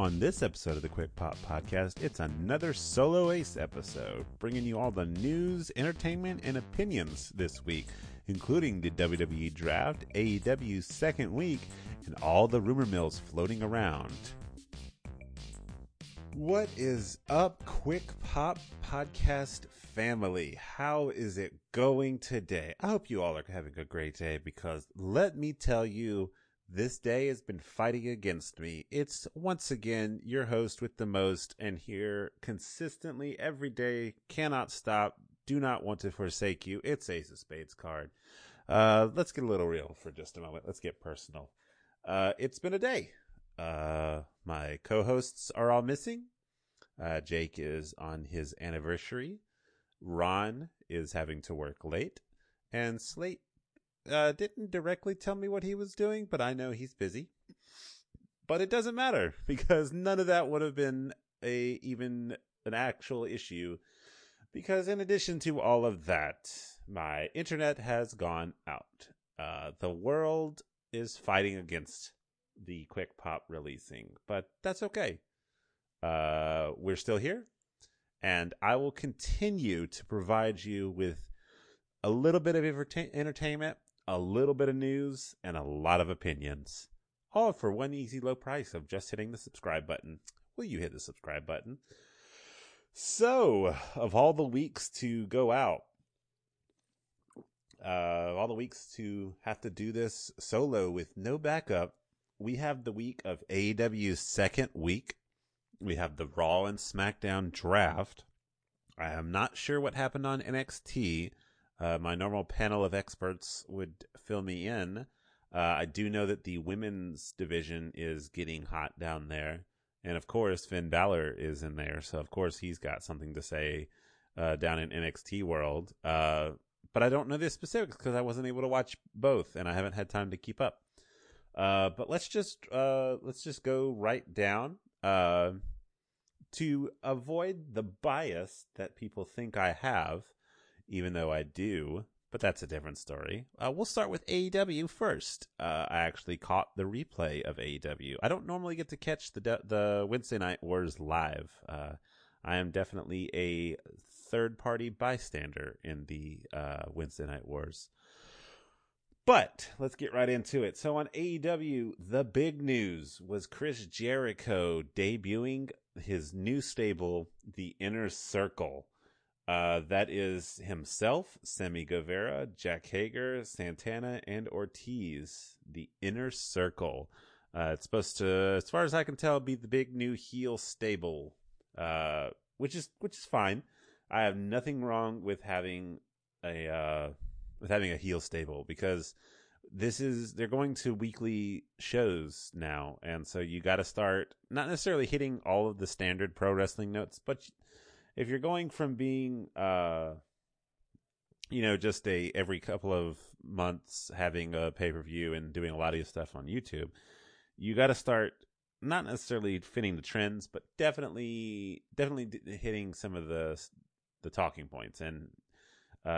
On this episode of the Quick Pop Podcast, it's another Solo Ace episode, bringing you all the news, entertainment, and opinions this week, including the WWE Draft, AEW's second week, and all the rumor mills floating around. What is up, Quick Pop Podcast family? How is it going today? I hope you all are having a great day, because let me tell you, this day has been fighting against me. It's once again your host with the most, and here consistently every day, cannot stop, do not want to forsake you. It's Ace of Spades card. Let's get a little real for just a moment. Let's get personal. It's been a day. My co-hosts are all missing. Jake is on his anniversary. Ron is having to work late, and Slate didn't directly tell me what he was doing, but I know he's busy. But it doesn't matter, because none of that would have been an actual issue, because in addition to all of that, my internet has gone out. The world is fighting against the Quick Pop releasing, but that's okay. We're still here, and I will continue to provide you with a little bit of entertainment, a little bit of news, and a lot of opinions, all for one easy low price of just hitting the subscribe button. Will you hit the subscribe button? So, of all the weeks to go out, of all the weeks to have to do this solo with no backup, we have the week of AEW's second week. We have the Raw and SmackDown draft. I am not sure what happened on NXT. My normal panel of experts would fill me in. I do know that the women's division is getting hot down there. And, of course, Finn Balor is in there. So, of course, he's got something to say down in NXT world. But I don't know the specifics, because I wasn't able to watch both, and I haven't had time to keep up. But let's just go right down. To avoid the bias that people think I have, even though I do, but that's a different story. We'll start with AEW first. I actually caught the replay of AEW. I don't normally get to catch the Wednesday Night Wars live. I am definitely a third-party bystander in the Wednesday Night Wars. But let's get right into it. So on AEW, the big news was Chris Jericho debuting his new stable, The Inner Circle. That is himself, Sammy Guevara, Jack Hager, Santana, and Ortiz. The Inner Circle. It's supposed to, as far as I can tell, be the big new heel stable, which is fine. I have nothing wrong with having a heel stable, because they're going to weekly shows now, and so you got to start not necessarily hitting all of the standard pro wrestling notes, but if you're going from being, just every couple of months having a pay-per-view and doing a lot of your stuff on YouTube, you got to start not necessarily fitting the trends, but definitely hitting some of the talking points. And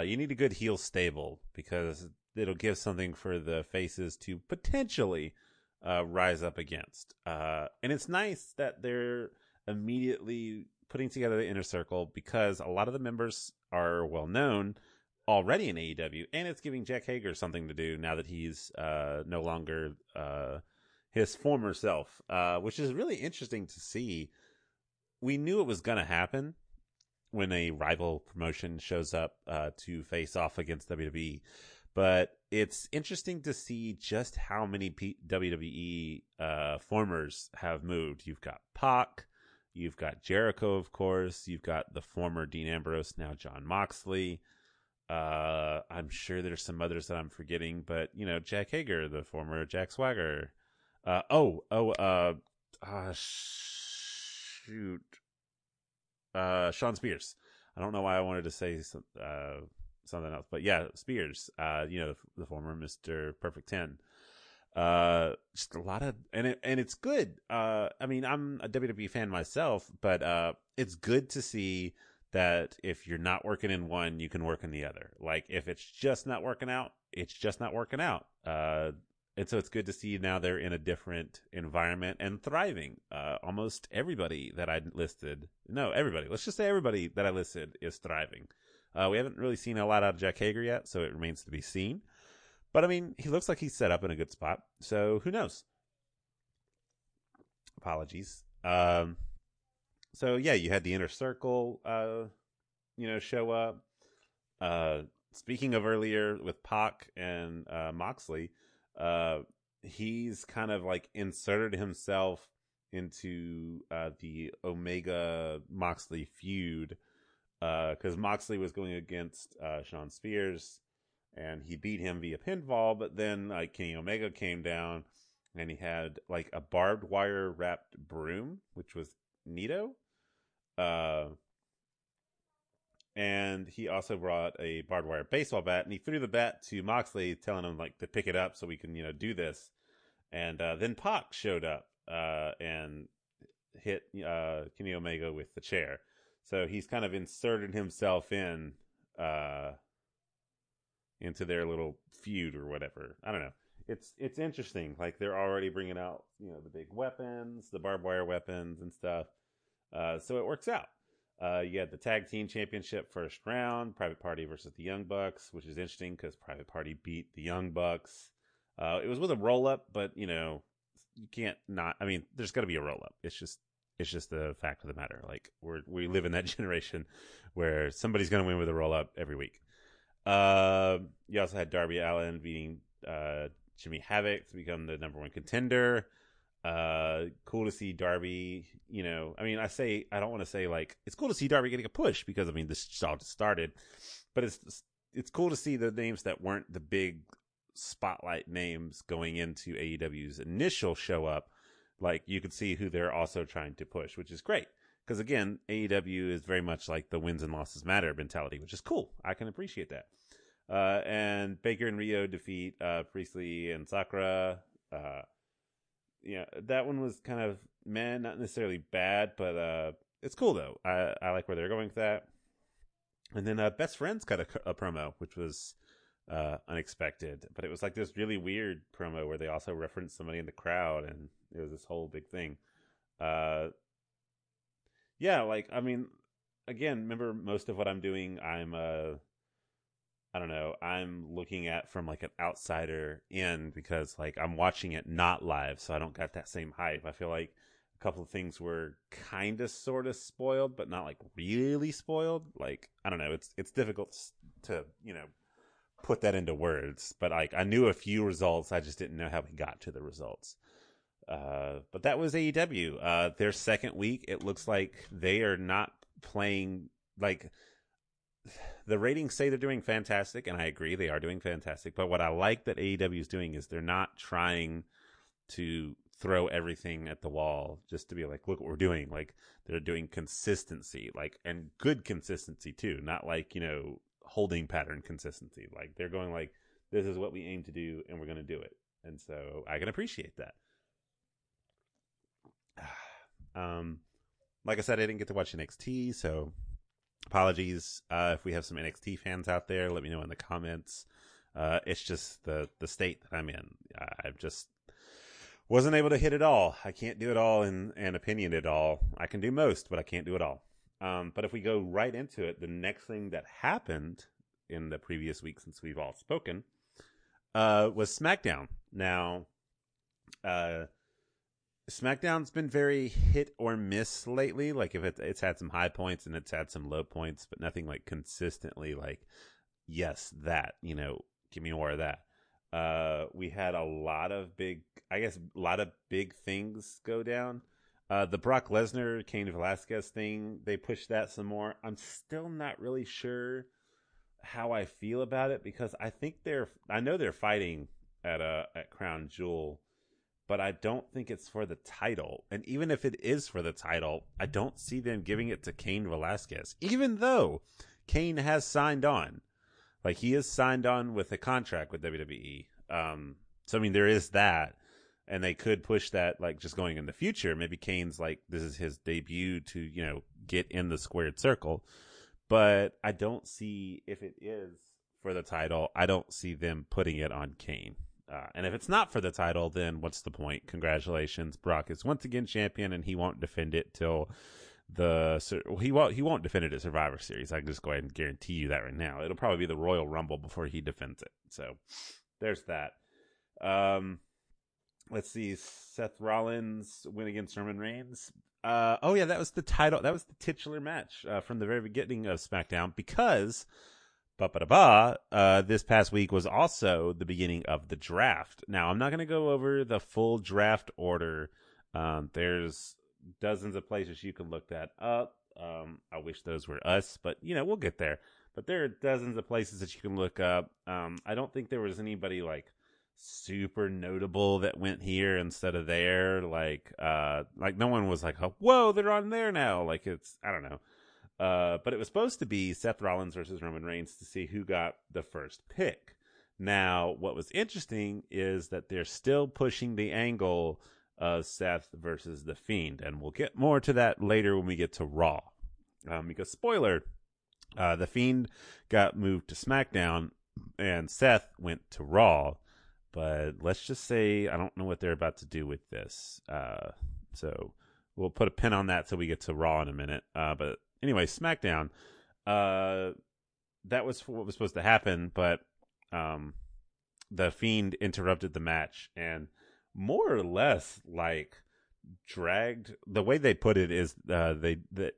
you need a good heel stable, because it'll give something for the faces to potentially rise up against. And it's nice that they're immediately putting together the Inner Circle, because a lot of the members are well known already in AEW, and it's giving Jack Hager something to do now that he's no longer his former self, which is really interesting to see. We knew it was going to happen when a rival promotion shows up to face off against WWE, but it's interesting to see just how many WWE formers have moved. You've got Pac. You've got Jericho, of course. You've got the former Dean Ambrose, now John Moxley. I'm sure there's some others that I'm forgetting, but, Jack Hager, the former Jack Swagger. Shawn Spears. I don't know why I wanted to say something else, but yeah, Spears, the former Mr. Perfect 10. Just a lot of, and it's good. I mean, I'm a WWE fan myself, but, it's good to see that if you're not working in one, you can work in the other. Like, if it's just not working out, it's just not working out. And so it's good to see now they're in a different environment and thriving. Almost everybody that I listed, let's just say everybody that I listed is thriving. We haven't really seen a lot out of Jack Hager yet, so it remains to be seen. But, I mean, he looks like he's set up in a good spot, so who knows? Apologies. So, yeah, you had the Inner Circle, show up. Speaking of earlier with Pac and Moxley, he's kind of like inserted himself into the Omega Moxley feud, because Moxley was going against Shawn Spears and he beat him via pinfall, but then Kenny Omega came down and he had like a barbed wire wrapped broom, which was neato. And he also brought a barbed wire baseball bat, and he threw the bat to Moxley, telling him like to pick it up so we can, do this. And then Pac showed up and hit Kenny Omega with the chair. So he's kind of inserted himself in into their little feud or whatever. I don't know. It's interesting. Like they're already bringing out, the big weapons, the barbed wire weapons and stuff. So it works out. You had the Tag Team Championship first round, Private Party versus the Young Bucks, which is interesting because Private Party beat the Young Bucks. It was with a roll-up, but, you can't not... I mean, there's got to be a roll-up. It's just the fact of the matter. Like, we live in that generation where somebody's going to win with a roll-up every week. You also had Darby Allin beating Jimmy Havoc to become the number one contender. Cool to see Darby, I don't want to say like it's cool to see Darby getting a push because this all just started, but it's cool to see the names that weren't the big spotlight names going into AEW's initial show up. Like you could see who they're also trying to push, which is great. Cause again, AEW is very much like the wins and losses matter mentality, which is cool. I can appreciate that. And Baker and Rio defeat, Priestley and Sakura, yeah, that one was kind of meh, not necessarily bad, but it's cool though. I like where they're going with that. And then Best Friends got a promo, which was unexpected, but it was like this really weird promo where they also referenced somebody in the crowd, and it was this whole big thing. Again, remember most of what I'm doing, I'm looking at from like an outsider in because like I'm watching it not live, so I don't got that same hype. I feel like a couple of things were kind of sort of spoiled, but not like really spoiled. Like, I don't know. It's difficult to, put that into words, but like I knew a few results. I just didn't know how we got to the results. But that was AEW. Their second week, it looks like they are not playing like... The ratings say they're doing fantastic, and I agree they are doing fantastic. But what I like that AEW is doing is they're not trying to throw everything at the wall just to be like, look what we're doing. Like they're doing consistency, like, and good consistency too, not like, holding pattern consistency. Like they're going like, this is what we aim to do and we're going to do it. And so I can appreciate that. Like I said, I didn't get to watch NXT, so apologies if we have some NXT fans out there. Let me know in the comments. It's just the state that I'm in. I just wasn't able to hit it all. I can't do it all and opinion it all. I can do most, but I can't do it all. But if we go right into it, the next thing that happened in the previous week since we've all spoken was SmackDown. Now, SmackDown's been very hit or miss lately. Like if it's had some high points and it's had some low points, but nothing like consistently like, yes, that, give me more of that. We had a lot of big things go down. The Brock Lesnar, Cain Velasquez thing, they pushed that some more. I'm still not really sure how I feel about it because I know they're fighting at Crown Jewel, but I don't think it's for the title. And even if it is for the title, I don't see them giving it to Cain Velasquez, even though Cain has signed on. Like, he is signed on with a contract with WWE. There is that. And they could push that, like, just going in the future. Maybe Kane's, like, this is his debut to, get in the squared circle. But I don't see, if it is for the title, I don't see them putting it on Cain. And if it's not for the title, then what's the point? Congratulations, Brock is once again champion, and he won't defend it till he won't defend it at Survivor Series. I can just go ahead and guarantee you that right now. It'll probably be the Royal Rumble before he defends it. So there's that. Let's see. Seth Rollins win against Roman Reigns. Oh yeah, that was the title. That was the titular match from the very beginning of SmackDown, because this past week was also the beginning of the draft. Now, I'm not going to go over the full draft order. There's dozens of places you can look that up. I wish those were us, but you know, we'll get there. But there are dozens of places that you can look up. I don't think there was anybody like super notable that went here instead of there. Like no one was like, oh, whoa, they're on there now. Like it's, I don't know. But it was supposed to be Seth Rollins versus Roman Reigns to see who got the first pick. Now, what was interesting is that they're still pushing the angle of Seth versus The Fiend. And we'll get more to that later when we get to Raw. Because spoiler, The Fiend got moved to SmackDown and Seth went to Raw. But let's just say I don't know what they're about to do with this. So we'll put a pin on that till we get to Raw in a minute. But anyway, SmackDown, that was what was supposed to happen, but The Fiend interrupted the match and more or less like dragged, the way they put it is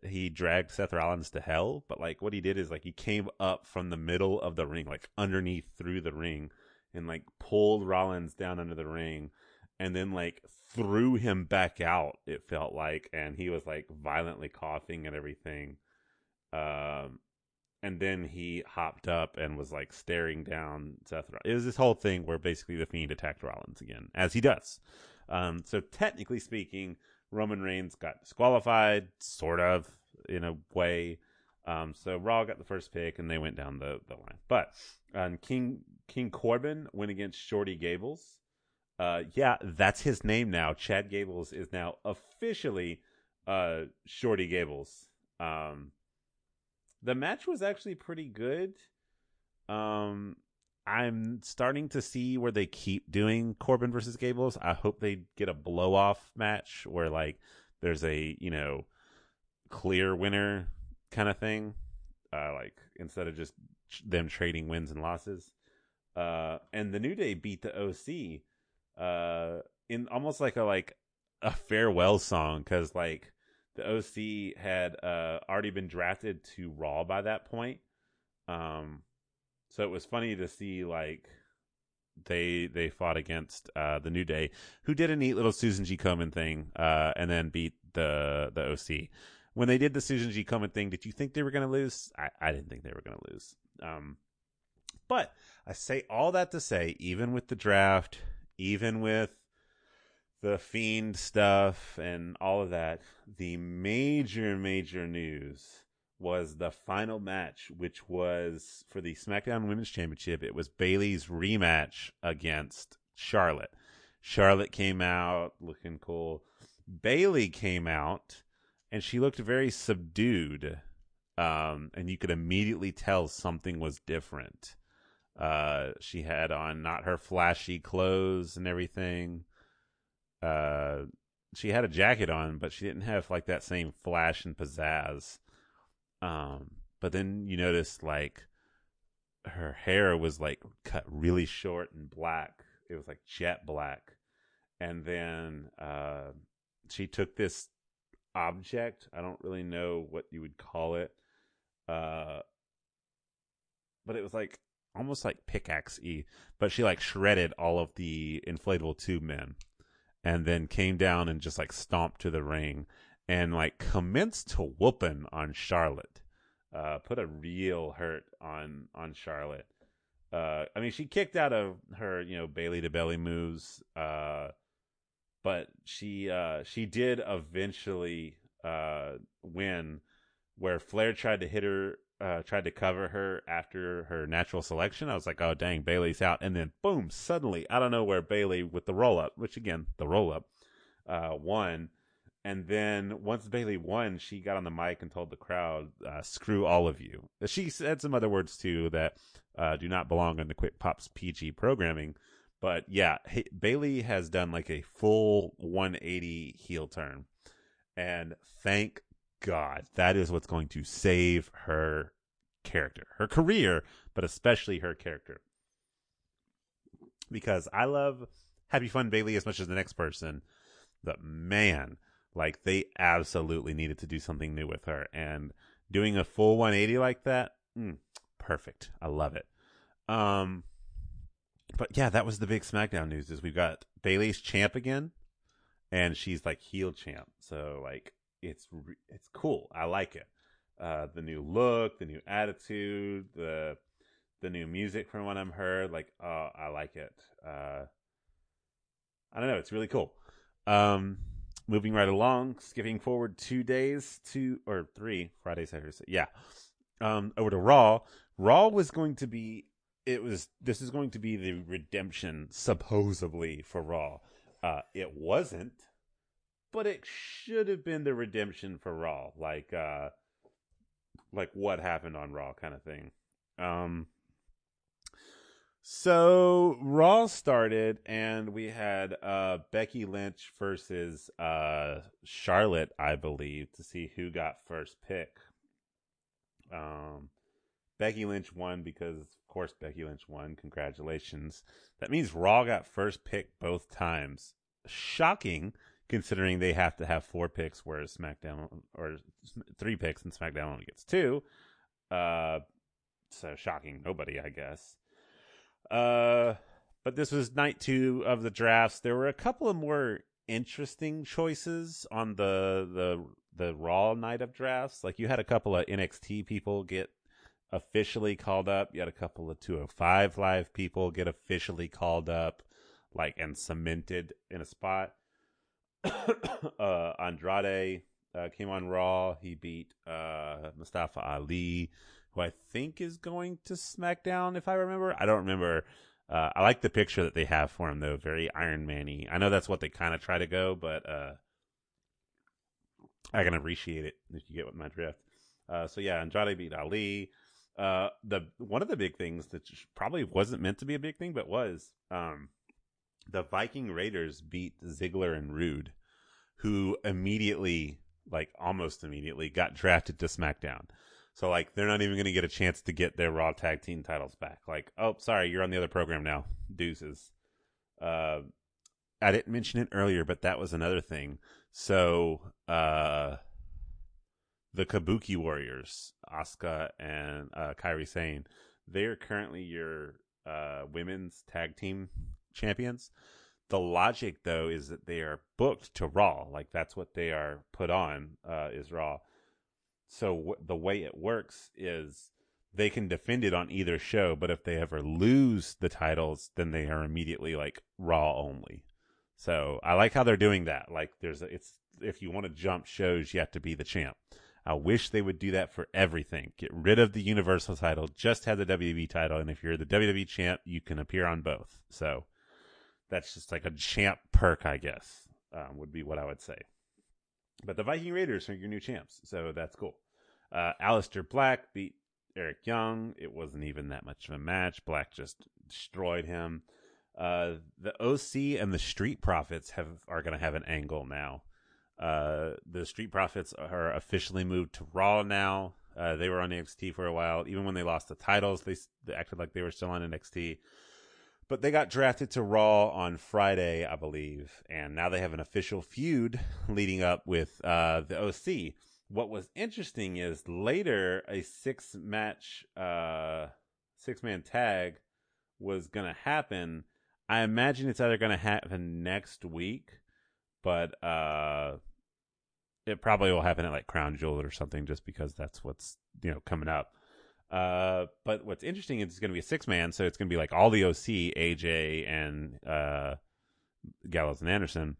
he dragged Seth Rollins to hell, but like what he did is like he came up from the middle of the ring, like underneath through the ring, and like pulled Rollins down under the ring and then like threw him back out, it felt like, and he was like violently coughing and everything. And then he hopped up and was like staring down Seth Rollins. It was this whole thing where basically The Fiend attacked Rollins again, as he does. So technically speaking, Roman Reigns got disqualified, sort of, in a way. So Raw got the first pick and they went down the line. But King Corbin went against Shorty Gables. Yeah, that's his name now. Chad Gables is now officially Shorty Gables. The match was actually pretty good. I'm starting to see where they keep doing Corbin versus Gables. I hope they get a blow off match where like there's a, you know, clear winner kind of thing. Like instead of just them trading wins and losses. And the New Day beat the OC in almost like a farewell song, because like the OC had already been drafted to Raw by that point, so it was funny to see like they fought against the New Day, who did a neat little Susan G. Komen thing, and then beat the OC. When they did the Susan G. Komen thing, did you think they were going to lose? I didn't think they were going to lose. But I say all that to say, even with the draft, even with the Fiend stuff and all of that, the major news was the final match, which was for the SmackDown Women's Championship. It was Bayley's rematch against Charlotte. Charlotte came out looking cool. Bayley came out and she looked very subdued. And you could immediately tell something was different. She had on not her flashy clothes and everything. She had a jacket on, but she didn't have like that same flash and pizzazz. But then you noticed like her hair was like cut really short and black. It was like jet black. And then she took this object. I don't really know what you would call it. But it was like almost like pickaxe-y, but she like shredded all of the inflatable tube men and then came down and just like stomped to the ring and like commenced to whooping on Charlotte, put a real hurt on Charlotte. I mean, she kicked out of her, you know, Bayley to belly moves, but she did eventually win, where Flair tried to hit her, tried to cover her after her natural selection. I was like, oh, dang, Bayley's out. And then, boom, suddenly, out of nowhere, Bayley with the roll-up, which, again, the roll-up, won. And then once Bayley won, she got on the mic and told the crowd, screw all of you. She said some other words, too, that do not belong in the Quick Pops PG programming. But yeah, Bayley has done like a full 180 heel turn. And thank God, that is what's going to save her character, her career, but especially her character. Because I love Happy Fun Bayley as much as the next person, but man, like they absolutely needed to do something new with her, and doing a full 180 like that, perfect. I love it. But yeah, that was the big SmackDown news. Is we've got Bayley's champ again, and she's like heel champ. So like it's cool. I like it. The new look, the new attitude, the new music from what I'm heard. Like, oh, I like it. I don't know. It's really cool. Moving right along, skipping forward 2 days, or three, Friday, Saturday. Yeah. Over to Raw. Raw was going to be, this is going to be the redemption, supposedly, for Raw. It wasn't, but it should have been the redemption for Raw. Like what happened on Raw kind of thing. So Raw started, and we had Becky Lynch versus Charlotte, I believe, to see who got first pick. Becky Lynch won because, of course, Becky Lynch won. Congratulations. That means Raw got first pick both times. Shocking, considering they have to have four picks, whereas SmackDown, or three picks, and SmackDown only gets two. So shocking nobody, I guess. But this was night two of the drafts. There were a couple of more interesting choices on the Raw night of drafts. Like, you had a couple of NXT people get officially called up. You had a couple of 205 Live people get officially called up, like, and cemented in a spot. Andrade came on Raw. He beat Mustafa Ali, who I think is going to SmackDown, if I remember. I don't remember. I like the picture that they have for him, though. Very Iron Man-y. I know that's what they kind of try to go, but I can appreciate it if you get with my drift. So, yeah, Andrade beat Ali. One of the big things that probably wasn't meant to be a big thing, but was the Viking Raiders beat Ziggler and Rude, who immediately, like almost immediately, got drafted to SmackDown. So, like, they're not even going to get a chance to get their Raw Tag Team titles back. Like, oh, sorry, you're on the other program now. Deuces. I didn't mention it earlier, but that was another thing. So, the Kabuki Warriors, Asuka and Kairi Sane, they are currently your women's tag team champions. The logic, though, is that they are booked to Raw. Like, that's what they are put on is Raw. So the way it works is they can defend it on either show, but if they ever lose the titles, then they are immediately like Raw only. So I like how they're doing that. Like if you want to jump shows, you have to be the champ. I wish they would do that for everything. Get rid of the Universal title, just have the WWE title. And if you're the WWE champ, you can appear on both. So that's just like a champ perk, I guess, would be what I would say. But the Viking Raiders are your new champs, so that's cool. Aleister Black beat Eric Young. It wasn't even that much of a match. Black just destroyed him. The OC and the Street Profits are going to have an angle now. The Street Profits are officially moved to Raw now. They were on NXT for a while. Even when they lost the titles, they acted like they were still on NXT. But they got drafted to Raw on Friday, I believe, and now they have an official feud leading up with the OC. What was interesting is later a six-man tag was going to happen. I imagine it's either going to happen next week, but it probably will happen at like Crown Jewel or something, just because that's what's coming up. But what's interesting is it's going to be a six-man, so it's going to be like all the OC, AJ, and Gallows and Anderson.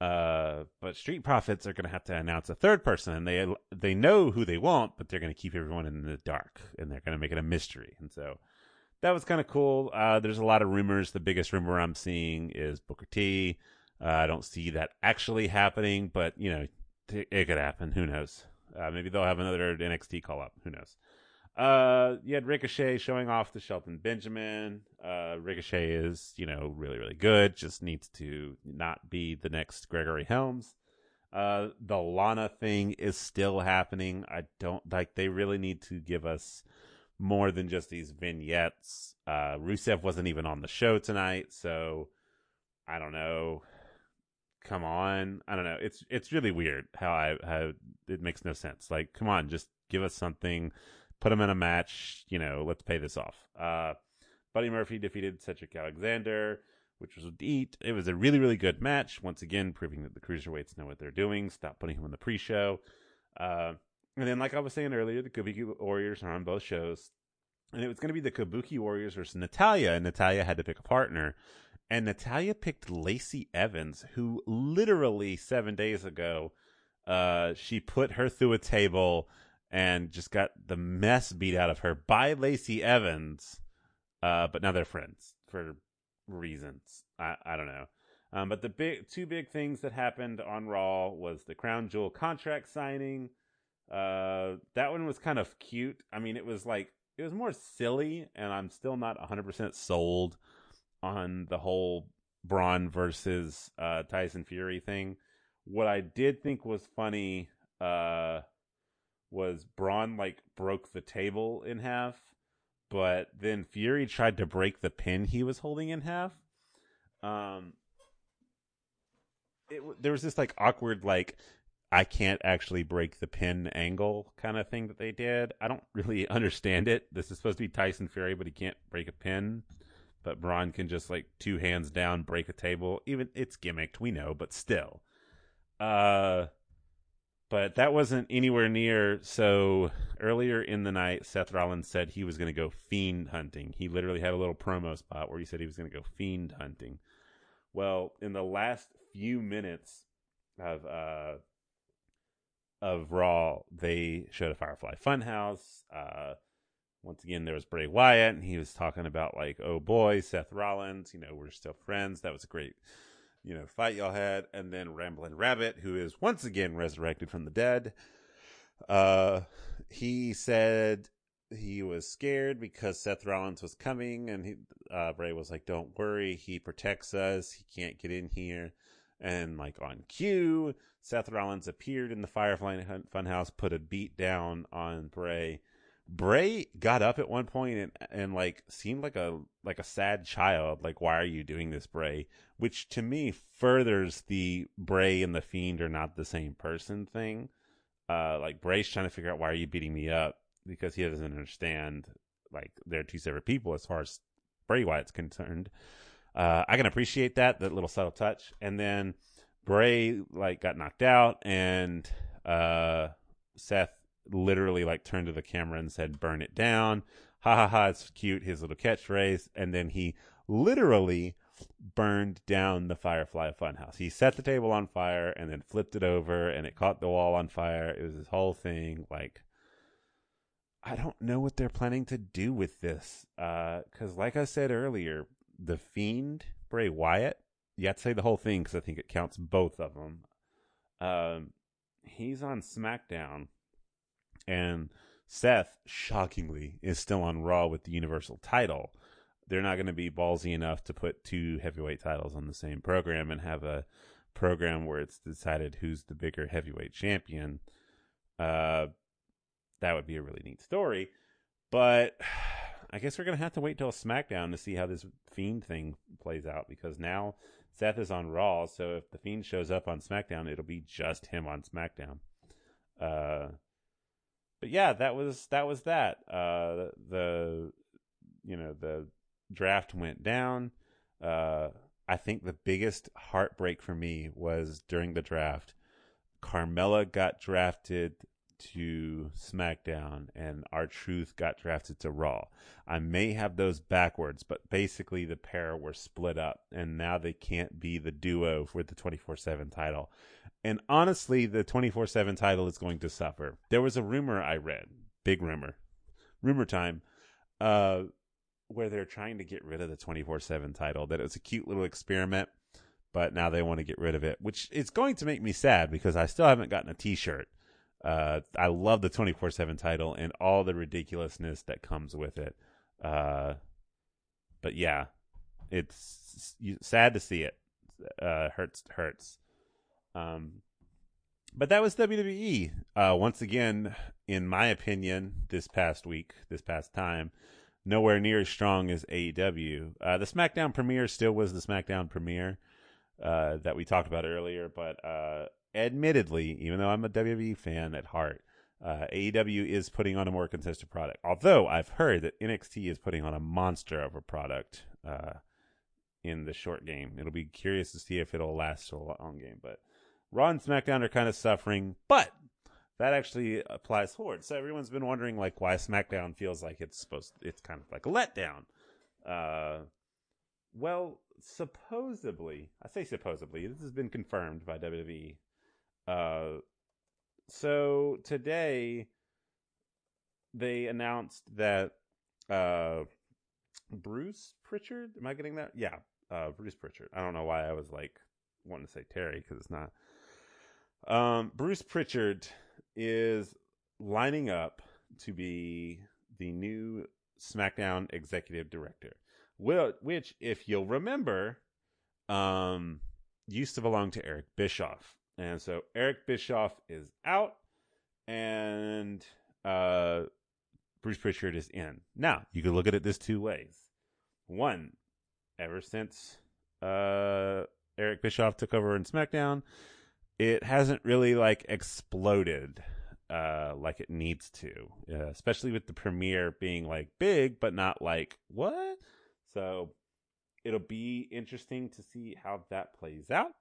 But Street Profits are going to have to announce a third person, and they know who they want, but they're going to keep everyone in the dark, and they're going to make it a mystery. And so that was kind of cool. There's a lot of rumors. The biggest rumor I'm seeing is Booker T. I don't see that actually happening, but it could happen. Who knows? Maybe they'll have another NXT call-up. Who knows? You had Ricochet showing off to Shelton Benjamin. Ricochet is, you know, really, really good. Just needs to not be the next Gregory Helms. The Lana thing is still happening. I don't like, they really need to give us more than just these vignettes. Rusev wasn't even on the show tonight, so I don't know. Come on. I don't know. It's really weird how it makes no sense. Like, come on, just give us something. Put him in a match, you know, let's pay this off. Buddy Murphy defeated Cedric Alexander, which was a deed. It was a really, really good match. Once again, proving that the cruiserweights know what they're doing. Stop putting him on the pre-show. And then, like I was saying earlier, the Kabuki Warriors are on both shows. And it was going to be the Kabuki Warriors versus Natalya. And Natalya had to pick a partner. And Natalya picked Lacey Evans, who literally 7 days ago, she put her through a table and just got the mess beat out of her by Lacey Evans. But now they're friends for reasons. I don't know. But the two big things that happened on Raw was the Crown Jewel contract signing. That one was kind of cute. I mean, it was more silly, and I'm still not 100% sold on the whole Braun versus Tyson Fury thing. What I did think was funny, was Braun broke the table in half, but then Fury tried to break the pin he was holding in half. There was this awkward I can't actually break the pin angle kind of thing that they did. I don't really understand it. This is supposed to be Tyson Fury, but he can't break a pin, but Braun can just two hands down break a table. Even it's gimmicked, we know, but still. But that wasn't anywhere near. So earlier in the night, Seth Rollins said he was going to go fiend hunting. He literally had a little promo spot where he said he was going to go fiend hunting. Well, in the last few minutes of Raw, they showed a Firefly Funhouse. Once again, there was Bray Wyatt, and he was talking about oh boy, Seth Rollins, you know, we're still friends. That was a great, you know, fight y'all had. And then Ramblin' Rabbit, who is once again resurrected from the dead, he said he was scared because Seth Rollins was coming, and Bray was like, don't worry, he protects us, he can't get in here. And on cue, Seth Rollins appeared in the Firefly Funhouse, put a beat down on Bray. Bray got up at one point and seemed like a sad child. Why are you doing this, Bray? Which to me furthers the Bray and the Fiend are not the same person thing. Bray's trying to figure out, why are you beating me up? Because he doesn't understand, they're two separate people as far as Bray Wyatt's concerned. I can appreciate that little subtle touch. And then Bray got knocked out, and Seth literally turned to the camera and said, burn it down, ha ha ha, it's cute, his little catchphrase. And then he literally burned down the Firefly Funhouse. He set the table on fire and then flipped it over, and it caught the wall on fire. It was this whole thing. I don't know what they're planning to do with this, because I said earlier, the Fiend, Bray Wyatt, you have to say the whole thing because I think it counts both of them. He's on SmackDown, and Seth, shockingly, is still on Raw with the Universal title. They're not going to be ballsy enough to put two heavyweight titles on the same program and have a program where it's decided who's the bigger heavyweight champion. That would be a really neat story. But I guess we're going to have to wait till SmackDown to see how this Fiend thing plays out, because now Seth is on Raw, so if the Fiend shows up on SmackDown, it'll be just him on SmackDown. But yeah, that was that. The draft went down. I think the biggest heartbreak for me was during the draft, Carmella got drafted to SmackDown and R-Truth got drafted to Raw. I may have those backwards, but basically the pair were split up, and now they can't be the duo for the 24/7 title. And honestly, the 24/7 title is going to suffer. There was a rumor I read, big rumor time, where they're trying to get rid of the 24/7 title, that it was a cute little experiment, but now they want to get rid of it, which is going to make me sad because I still haven't gotten a t-shirt. I love the 24/7 title and all the ridiculousness that comes with it. But yeah, it's sad to see it. Hurts. But that was WWE. Once again, in my opinion, this past time, nowhere near as strong as AEW. The SmackDown premiere still was the SmackDown premiere that we talked about earlier. But admittedly, even though I'm a WWE fan at heart, AEW is putting on a more consistent product. Although I've heard that NXT is putting on a monster of a product in the short game. It'll be curious to see if it'll last a long game. But Raw and SmackDown are kind of suffering, but that actually applies forward. So everyone's been wondering, like, why SmackDown feels like it's kind of like a letdown. Well, supposedly, I say supposedly, this has been confirmed by WWE. So today they announced that Bruce Pritchard, am I getting that? Yeah, Bruce Pritchard. I don't know why I was like wanting to say Terry because it's not. Bruce Pritchard is lining up to be the new SmackDown executive director, which, if you'll remember, used to belong to Eric Bischoff. And so Eric Bischoff is out and Bruce Pritchard is in. Now, you can look at it this two ways. One, ever since Eric Bischoff took over in SmackDown, it hasn't really like exploded like it needs to, especially with the premiere being like big, but not like what? So it'll be interesting to see how that plays out.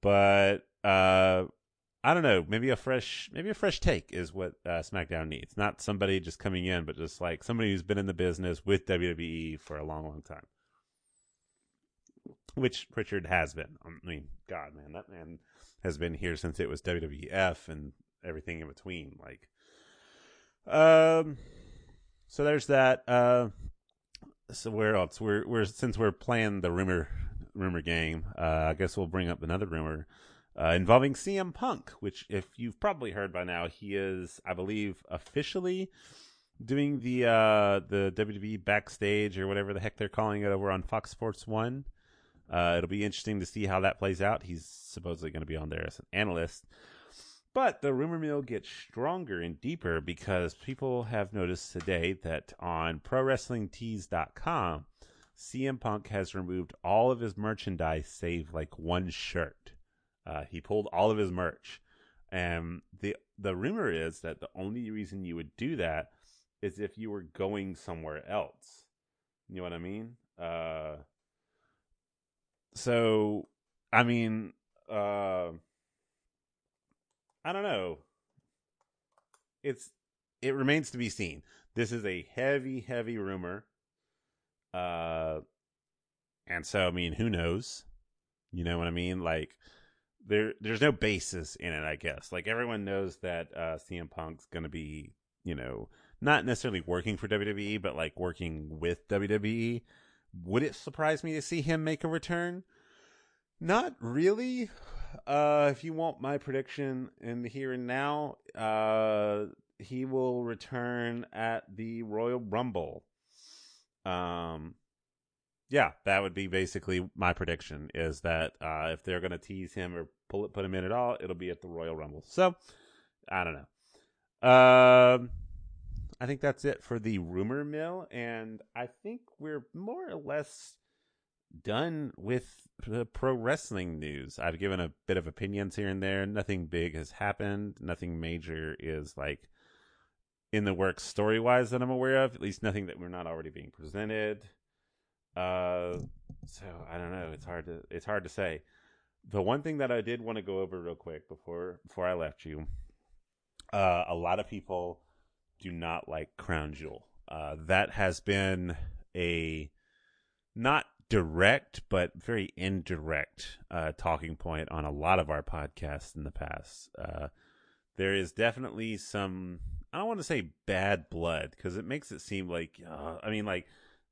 But I don't know. Maybe a fresh take is what SmackDown needs. Not somebody just coming in, but just like somebody who's been in the business with WWE for a long, long time. Which Pritchard has been. I mean, God, man, that man has been here since it was WWF and everything in between. Like, so there's that. So where else? We're since we're playing the rumor game, I guess we'll bring up another rumor involving CM Punk, which, if you've probably heard by now, he is, I believe, officially doing the WWE Backstage or whatever the heck they're calling it over on Fox Sports 1. It'll be interesting to see how that plays out. He's supposedly going to be on there as an analyst. But the rumor mill gets stronger and deeper because people have noticed today that on ProWrestlingTees.com, CM Punk has removed all of his merchandise save like one shirt. He pulled all of his merch. And the rumor is that the only reason you would do that is if you were going somewhere else. You know what I mean? So, I mean, I don't know. It remains to be seen. This is a heavy, heavy rumor. And so, I mean, who knows? You know what I mean? Like, there's no basis in it, I guess. Like, everyone knows that CM Punk's going to be, you know, not necessarily working for WWE, but, like, working with WWE. Would it surprise me to see him make a return? Not really. If you want my prediction in the here and now, he will return at the Royal Rumble. Yeah, that would be basically my prediction, is that if they're going to tease him or put him in at all, it'll be at the Royal Rumble. So, I don't know. I think that's it for the rumor mill, and I think we're more or less done with the pro wrestling news. I've given a bit of opinions here and there. Nothing big has happened. Nothing major is like in the works story-wise that I'm aware of, at least nothing that we're not already being presented. So I don't know. It's hard to say. The one thing that I did want to go over real quick before I left you, a lot of people do not like Crown Jewel. That has been a not direct, but very indirect talking point on a lot of our podcasts in the past. There is definitely some, I don't want to say bad blood, because it makes it seem like, I mean, like,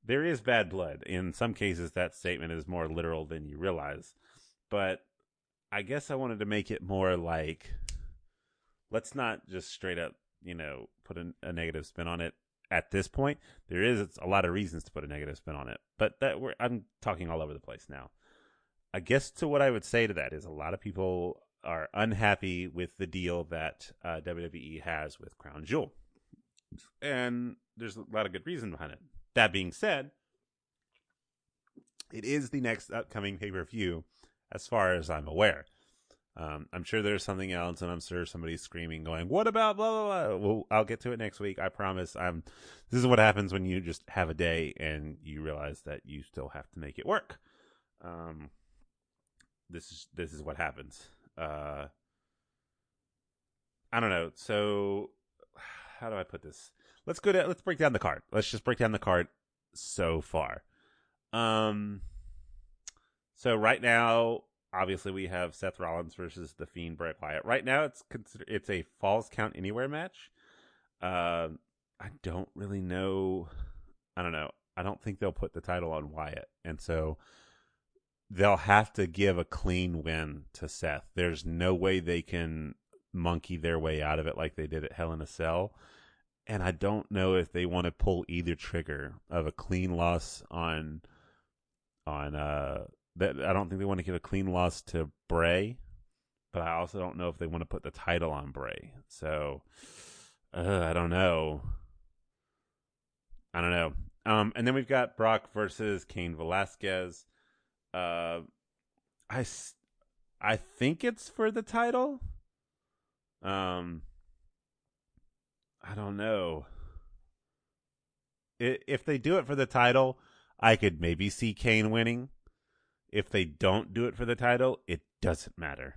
there is bad blood. In some cases, that statement is more literal than you realize. But I guess I wanted to make it more like, let's not just straight up, you know, put a negative spin on it at this point. There is a lot of reasons to put a negative spin on it, but that I'm talking all over the place now. I guess to what I would say to that is a lot of people are unhappy with the deal that WWE has with Crown Jewel. And there's a lot of good reason behind it. That being said, it is the next upcoming pay-per-view as far as I'm aware. I'm sure there's something else, and I'm sure somebody's screaming, going, what about blah, blah, blah? Well, I'll get to it next week. I promise. This is what happens when you just have a day and you realize that you still have to make it work. This is what happens. I don't know. So how do I put this? Let's break down the card. Let's just break down the card so far. So right now, obviously we have Seth Rollins versus The Fiend, Bray Wyatt. Right now it's a Falls Count Anywhere match. I don't really know. I don't know. I don't think they'll put the title on Wyatt. And so they'll have to give a clean win to Seth. There's no way they can monkey their way out of it like they did at Hell in a Cell. And I don't know if they want to pull either trigger of a clean loss that I don't think they want to give a clean loss to Bray, but I also don't know if they want to put the title on Bray. So I don't know. And then we've got Brock versus Cain Velasquez. I think it's for the title. I don't know. If they do it for the title, I could maybe see Kane winning. If they don't do it for the title, it doesn't matter.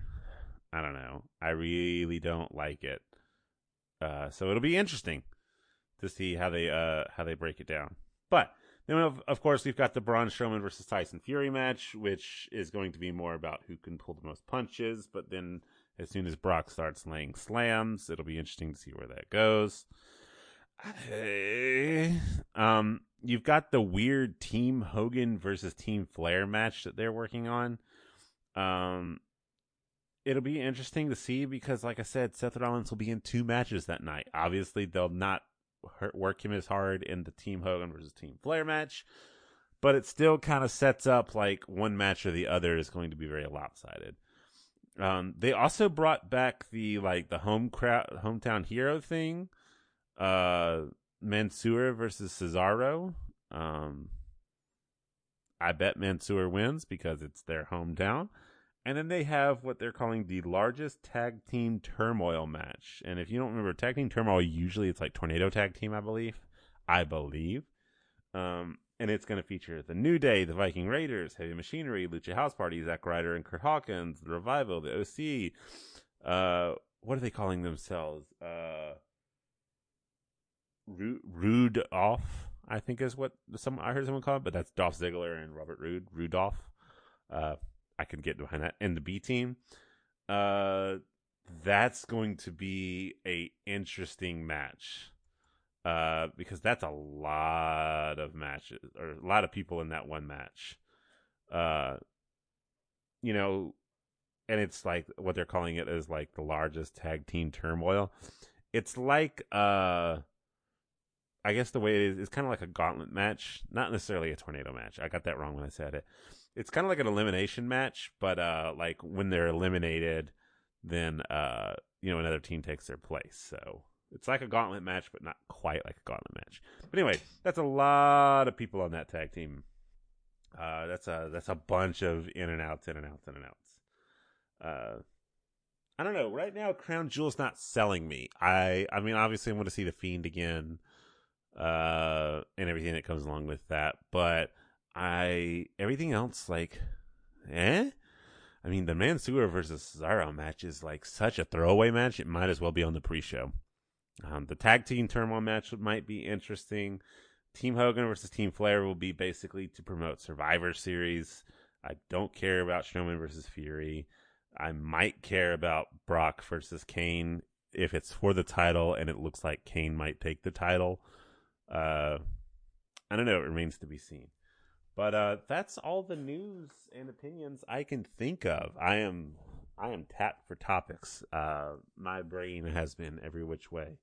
I don't know. I really don't like it. So it'll be interesting to see how they break it down. But then, of course, we've got the Braun Strowman versus Tyson Fury match, which is going to be more about who can pull the most punches. But then as soon as Brock starts laying slams, it'll be interesting to see where that goes. You've got the weird Team Hogan versus Team Flair match that they're working on. It'll be interesting to see because, like I said, Seth Rollins will be in two matches that night. Obviously, they'll not work him as hard in the Team Hogan versus Team Flair match, but it still kind of sets up like one match or the other is going to be very lopsided. They also brought back the hometown hero thing, Mansoor versus Cesaro. I bet Mansoor wins because it's their hometown. And then they have what they're calling the largest tag team turmoil match. And if you don't remember, tag team turmoil, usually it's like tornado tag team, I believe. And it's going to feature the New Day, the Viking Raiders, Heavy Machinery, Lucha House Party, Zack Ryder and Curt Hawkins, The Revival, the OC. What are they calling themselves? Rudolph, I think is what I heard someone call it, but that's Dolph Ziggler and Robert Roode. Rudolph. I can get behind that. And the B team. That's going to be a interesting match. Because that's a lot of matches or a lot of people in that one match. You know, and it's like what they're calling it is like the largest tag team turmoil. It's like, I guess the way it is, it's kind of like a gauntlet match, not necessarily a tornado match. I got that wrong when I said it. It's kind of like an elimination match, but like when they're eliminated, then you know, another team takes their place. So it's like a gauntlet match, but not quite like a gauntlet match. But anyway, that's a lot of people on that tag team. That's a bunch of in and outs, in and outs, in and outs. I don't know. Right now, Crown Jewel's not selling me. I mean, obviously, I want to see The Fiend again, and everything that comes along with that. But everything else, like, I mean, the Mansoor versus Cesaro match is like such a throwaway match. It might as well be on the pre-show. The tag team turmoil match might be interesting. Team Hogan versus Team Flair will be basically to promote Survivor Series. I don't care about Strowman versus Fury. I might care about Brock versus Kane if it's for the title and it looks like Kane might take the title. I don't know. It remains to be seen. But that's all the news and opinions I can think of. I am I am tapped for topics. My brain has been every which way.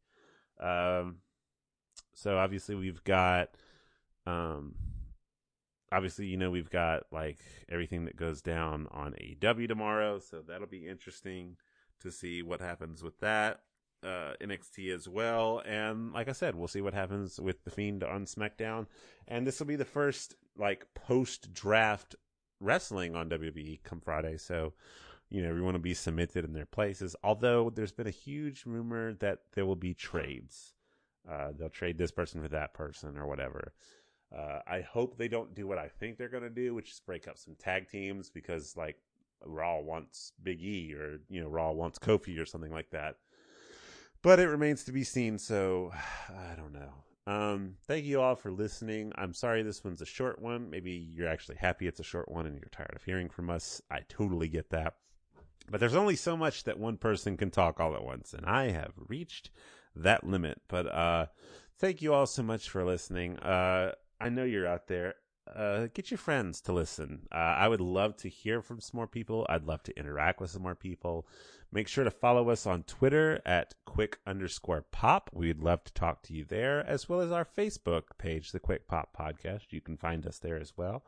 So obviously we've got, obviously, you know, we've got like everything that goes down on AEW tomorrow. So that'll be interesting to see what happens with that. NXT as well. And like I said, we'll see what happens with The Fiend on SmackDown. And this will be the first like post-draft wrestling on WWE come Friday. So, you know, everyone will be submitted in their places. Although there's been a huge rumor that there will be trades. They'll trade this person for that person or whatever. I hope they don't do what I think they're going to do, which is break up some tag teams because like Raw wants Big E or, you know, Raw wants Kofi or something like that. But it remains to be seen, so I don't know. Thank you all for listening. I'm sorry this one's a short one. Maybe you're actually happy it's a short one and you're tired of hearing from us. I totally get that. But there's only so much that one person can talk all at once, and I have reached that limit. But thank you all so much for listening. I know you're out there. Get your friends to listen. I would love to hear from some more people. I'd love to interact with some more people. Make sure to follow us on Twitter at @quick_pop. We'd love to talk to you there, as well as our Facebook page, The Quick Pop Podcast. You can find us there as well.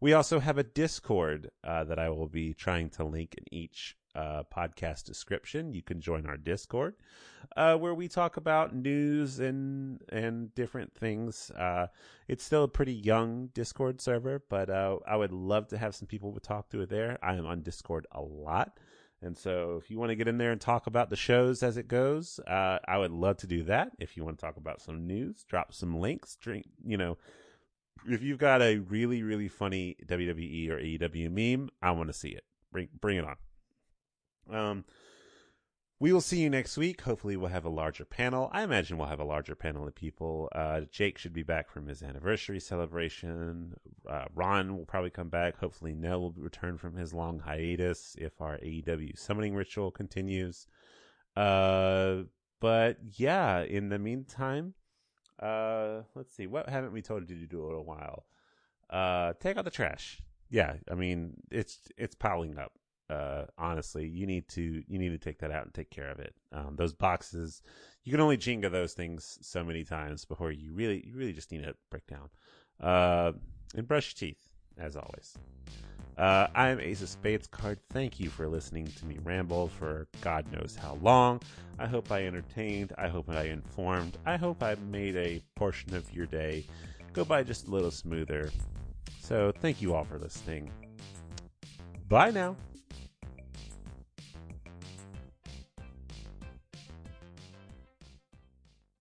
We also have a Discord that I will be trying to link in each podcast description. You can join our Discord where we talk about news and different things. It's still a pretty young Discord server, but I would love to have some people to talk to there. I am on Discord a lot. And so if you want to get in there and talk about the shows as it goes, I would love to do that. If you want to talk about some news, drop some links, drink, you know, if you've got a really, really funny WWE or AEW meme, I want to see it. Bring it on. We will see you next week. Hopefully we'll have a larger panel. I imagine we'll have a larger panel of people. Jake should be back from his anniversary celebration. Ron will probably come back. Hopefully Nell will return from his long hiatus if our AEW summoning ritual continues. But yeah, in the meantime, let's see, what haven't we told you to do in a while? Take out the trash. Yeah, I mean, it's piling up. Honestly, you need to take that out and take care of it. Those boxes, you can only Jenga those things so many times before you really just need to break down. And brush your teeth, as always. I'm Ace of Spades Card. Thank you for listening to me ramble for God knows how long. I hope I entertained. I hope I informed. I hope I made a portion of your day go by just a little smoother. So thank you all for listening. Bye now.